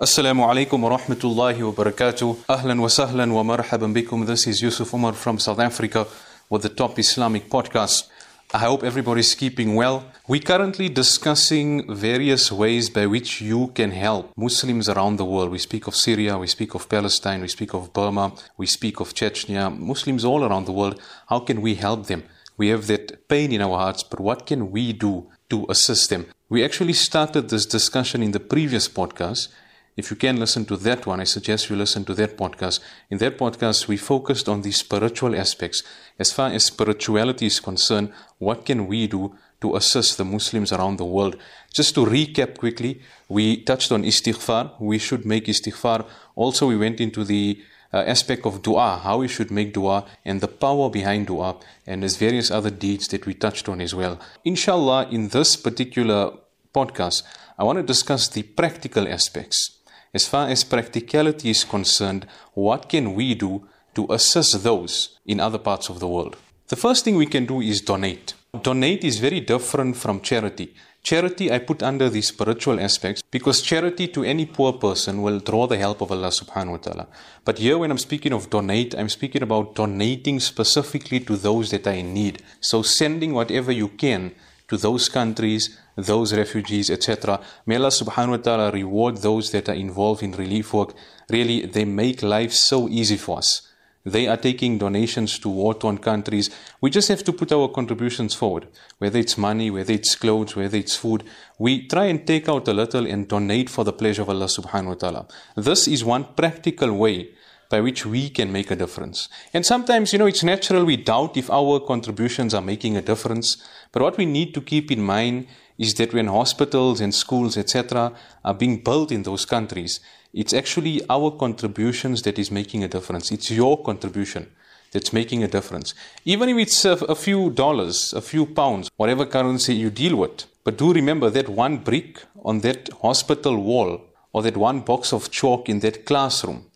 Assalamu alaikum wa rahmatullahi wa barakatuh. Ahlan wa sahlan wa marhaban bikum. This is Yousuf Umar from South Africa with the Top Islamic Podcast. I hope everybody's keeping well. We're currently discussing various ways by which you can help Muslims around the world. We speak of Syria, we speak of Palestine, we speak of Burma, we speak of Chechnya. Muslims all around the world, how can we help them? We have that pain in our hearts, but what can we do to assist them? We actually started this discussion in the previous podcast. If you can listen to that one, I suggest you listen to that podcast. In that podcast, we focused on the spiritual aspects. As far as spirituality is concerned, what can we do to assist the Muslims around the world? Just to recap quickly, we touched on istighfar. We should make istighfar. Also, we went into the aspect of dua, how we should make dua and the power behind dua, and there's various other deeds that we touched on as well. Inshallah, in this particular podcast, I want to discuss the practical aspects. As far as practicality is concerned, what can we do to assist those in other parts of the world? The first thing we can do is donate. Donate is very different from charity. Charity I put under the spiritual aspects because charity to any poor person will draw the help of Allah subhanahu wa ta'ala. But here when I'm speaking of donate, I'm speaking about donating specifically to those that are in need. So sending whatever you can to those countries, those refugees, etc. May Allah subhanahu wa ta'ala reward those that are involved in relief work. Really, they make life so easy for us. They are taking donations to war-torn countries. We just have to put our contributions forward, whether it's money, whether it's clothes, whether it's food. We try and take out a little and donate for the pleasure of Allah subhanahu wa ta'ala. This is one practical way by which we can make a difference. And sometimes, it's natural we doubt if our contributions are making a difference. But what we need to keep in mind is that when hospitals and schools, etc., are being built in those countries, it's actually our contributions that is making a difference. It's your contribution that's making a difference. Even if it's a few dollars, a few pounds, whatever currency you deal with. But do remember that one brick on that hospital wall or that one box of chalk in that classroom,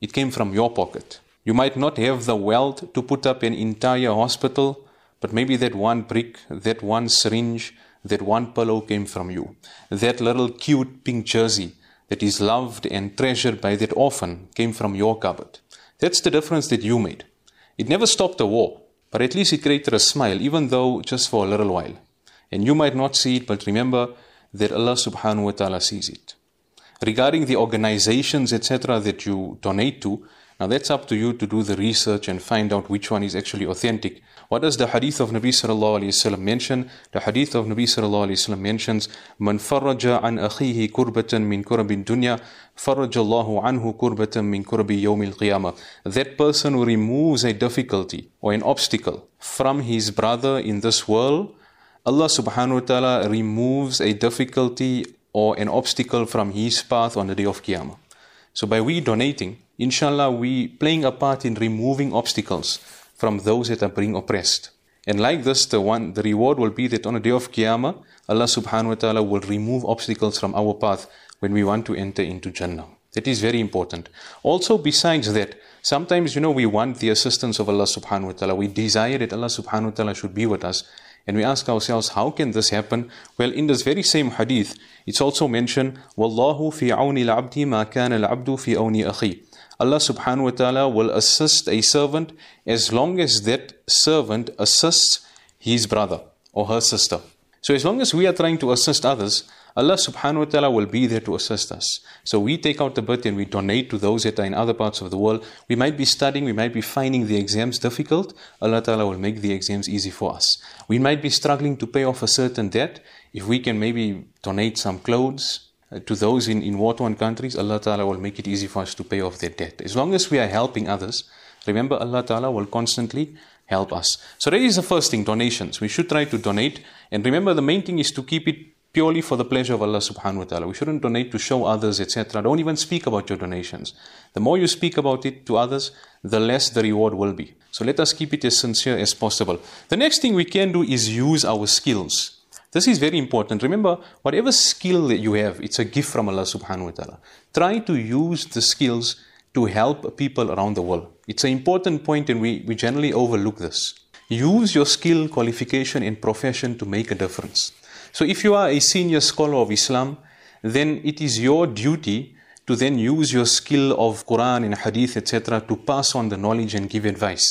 it came from your pocket. You might not have the wealth to put up an entire hospital, but maybe that one brick, that one syringe, that one pillow came from you. That little cute pink jersey that is loved and treasured by that orphan came from your cupboard. That's the difference that you made. It never stopped the war, but at least it created a smile, even though just for a little while. And you might not see it, but remember that Allah subhanahu wa ta'ala sees it. Regarding the organizations, etc., that you donate to, now that's up to you to do the research and find out which one is actually authentic. What does the hadith of Nabi sallallahu alayhi wa sallam mention? The hadith of Nabi sallallahu alayhi wa sallam mentions, "Man farraja an akhihi kurbatan min kurabi dunya, farraja Allahu anhu kurbatan min kurabi yawmil qiyamah." That person who removes a difficulty or an obstacle from his brother in this world, Allah subhanahu wa ta'ala removes a difficulty or an obstacle from his path on the day of Qiyamah. So by we donating, inshallah, we playing a part in removing obstacles from those that are being oppressed. And like this, the reward will be that on the day of Qiyamah, Allah subhanahu wa ta'ala will remove obstacles from our path when we want to enter into Jannah. That is very important. Also, besides that, sometimes, we want the assistance of Allah subhanahu wa ta'ala. We desire that Allah subhanahu wa ta'ala should be with us. And we ask ourselves, how can this happen? Well, in this very same hadith, it's also mentioned, "Wallahu fi auni al-abdi ma kana al-abdu fi auni akhi." Allah subhanahu wa ta'ala will assist a servant as long as that servant assists his brother or her sister. So as long as we are trying to assist others, Allah subhanahu wa ta'ala will be there to assist us. So we take out the bit and we donate to those that are in other parts of the world. We might be studying, we might be finding the exams difficult. Allah ta'ala will make the exams easy for us. We might be struggling to pay off a certain debt. If we can maybe donate some clothes to those in war-torn countries, Allah ta'ala will make it easy for us to pay off their debt. As long as we are helping others, remember Allah ta'ala will constantly help us. So that is the first thing, donations. We should try to donate. And remember, the main thing is to keep it purely for the pleasure of Allah subhanahu wa ta'ala. We shouldn't donate to show others, etc. Don't even speak about your donations. The more you speak about it to others, the less the reward will be. So let us keep it as sincere as possible. The next thing we can do is use our skills. This is very important. Remember, whatever skill that you have, it's a gift from Allah subhanahu wa ta'ala. Try to use the skills to help people around the world. It's an important point and we generally overlook this. Use your skill, qualification and profession to make a difference. So if you are a senior scholar of Islam, then it is your duty to then use your skill of Quran and Hadith, etc., to pass on the knowledge and give advice.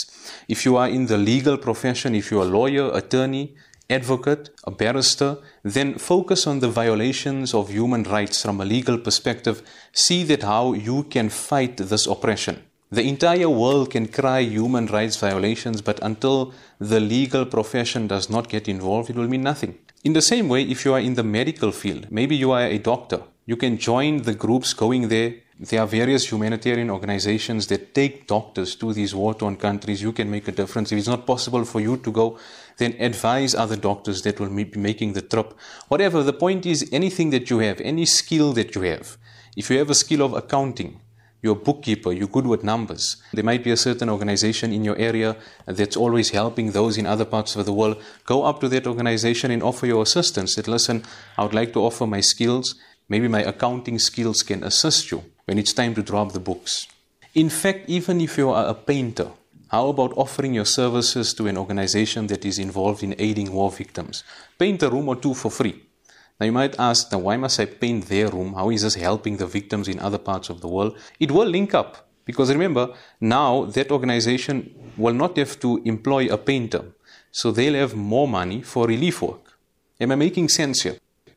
If you are in the legal profession, if you're a lawyer, attorney, advocate, a barrister, then focus on the violations of human rights from a legal perspective. See that how you can fight this oppression. The entire world can cry human rights violations, but until the legal profession does not get involved, it will mean nothing. In the same way, if you are in the medical field, maybe you are a doctor, you can join the groups going there. There are various humanitarian organizations that take doctors to these war-torn countries. You can make a difference. If it's not possible for you to go, then advise other doctors that will be making the trip. Whatever, the point is, anything that you have, any skill that you have, if you have a skill of accounting, you're a bookkeeper, you're good with numbers, there might be a certain organization in your area that's always helping those in other parts of the world. Go up to that organization and offer your assistance. That, listen, I would like to offer my skills. Maybe my accounting skills can assist you when it's time to drop the books. In fact, even if you are a painter, how about offering your services to an organization that is involved in aiding war victims? Paint a room or two for free. Now you might ask, now why must I paint their room? How is this helping the victims in other parts of the world? It will link up, because remember, now that organization will not have to employ a painter, so they'll have more money for relief work. Am I making sense here?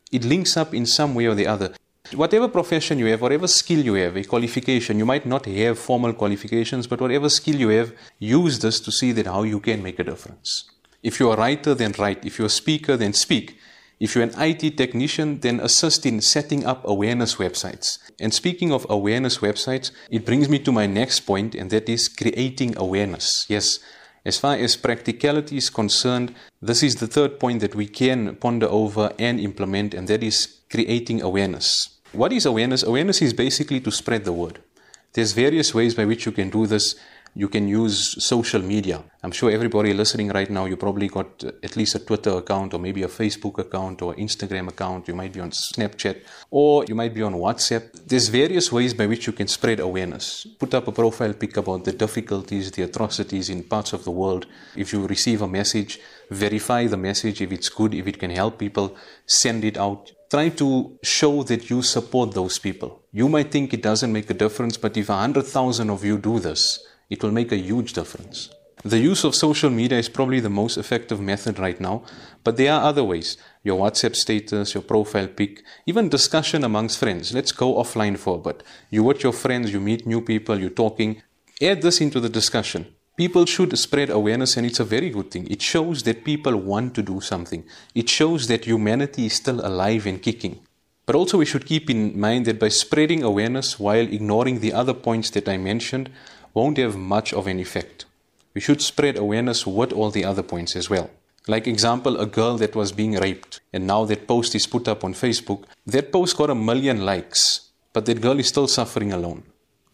It links up in some way or the other. Whatever profession you have, whatever skill you have, a qualification, you might not have formal qualifications, but whatever skill you have, use this to see that how you can make a difference. If you're a writer, then write. If you're a speaker, then speak. If you're an IT technician, then assist in setting up awareness websites. And speaking of awareness websites, it brings me to my next point, and that is creating awareness. Yes, as far as practicality is concerned, this is the third point that we can ponder over and implement, and that is creating awareness. What is awareness? Awareness is basically to spread the word. There's various ways by which you can do this. You can use social media. I'm sure everybody listening right now, you probably got at least a Twitter account, or maybe a Facebook account, or Instagram account. You might be on Snapchat, or you might be on WhatsApp. There's various ways by which you can spread awareness. Put up a profile pic about the difficulties, the atrocities in parts of the world. If you receive a message, verify the message. If it's good, if it can help people, send it out. Try to show that you support those people. You might think it doesn't make a difference, but if 100,000 of you do this, it will make a huge difference. The use of social media is probably the most effective method right now, but there are other ways. Your WhatsApp status, your profile pic, even discussion amongst friends. Let's go offline for a bit. You're with your friends, you meet new people, you're talking. Add this into the discussion. People should spread awareness, and it's a very good thing. It shows that people want to do something. It shows that humanity is still alive and kicking. But also we should keep in mind that by spreading awareness while ignoring the other points that I mentioned won't have much of an effect. We should spread awareness with all the other points as well. Like example, a girl that was being raped, and now that post is put up on Facebook. That post got 1 million likes, but that girl is still suffering alone.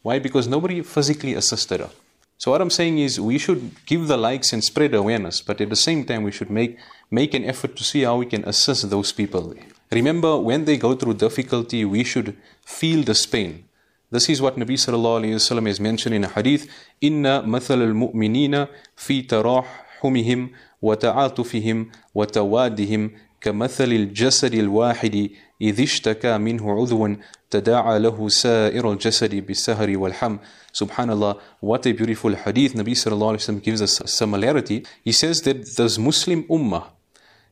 Why? Because nobody physically assisted her. So what I'm saying is, we should give the likes and spread awareness, but at the same time, we should make an effort to see how we can assist those people. Remember, when they go through difficulty, we should feel this pain. This is what Nabi Sallallahu Alaihi Wasallam has mentioned in a hadith, Inna mathal al-mu'minina fi tarahumihim wa ta'atufihim wa tawadihim kamathal al-jasadi al-wahidi idhishtaka minhu udhwan tada'a lahu sa'ir al-jasadi bisahari walham. Subhanallah, what a beautiful hadith. Nabi Sallallahu Alaihi Wasallam gives us a similarity. He says that this Muslim ummah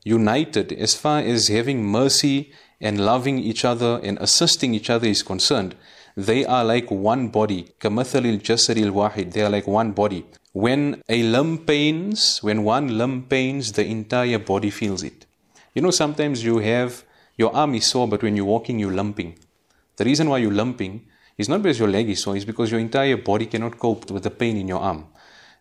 united as far as having mercy and loving each other and assisting each other is concerned, they are like one body. Kamathalil Jasaril Wahid, they are like one body. When one limb pains, the entire body feels it. You know, sometimes you have your arm is sore, but when you're walking, you're limping. The reason why you're limping is not because your leg is sore, it's because your entire body cannot cope with the pain in your arm.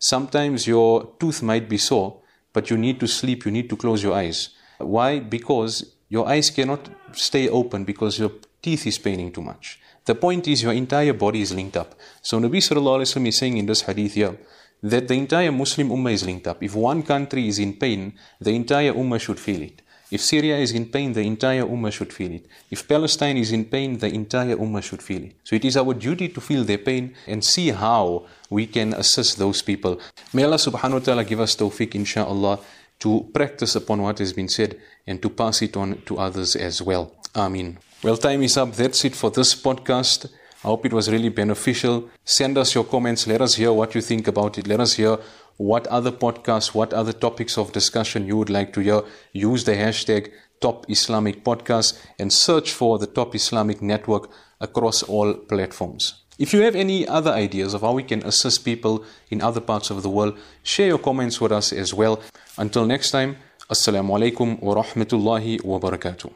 Sometimes your tooth might be sore, but you need to sleep, you need to close your eyes. Why? Because your eyes cannot stay open because your teeth is paining too much. The point is, your entire body is linked up. So Nabi Sallallahu Alaihi Wasallam is saying in this hadith here, that the entire Muslim ummah is linked up. If one country is in pain, the entire ummah should feel it. If Syria is in pain, the entire ummah should feel it. If Palestine is in pain, the entire ummah should feel it. So it is our duty to feel their pain and see how we can assist those people. May Allah subhanahu wa ta'ala give us tawfiq, insha'Allah, to practice upon what has been said and to pass it on to others as well. Ameen. Well, time is up. That's it for this podcast. I hope it was really beneficial. Send us your comments. Let us hear what you think about it. Let us hear what other podcasts, what other topics of discussion you would like to hear. Use the hashtag Top Islamic Podcast and search for the Top Islamic Network across all platforms. If you have any other ideas of how we can assist people in other parts of the world, share your comments with us as well. Until next time, Assalamu alaikum wa rahmatullahi wa barakatuh.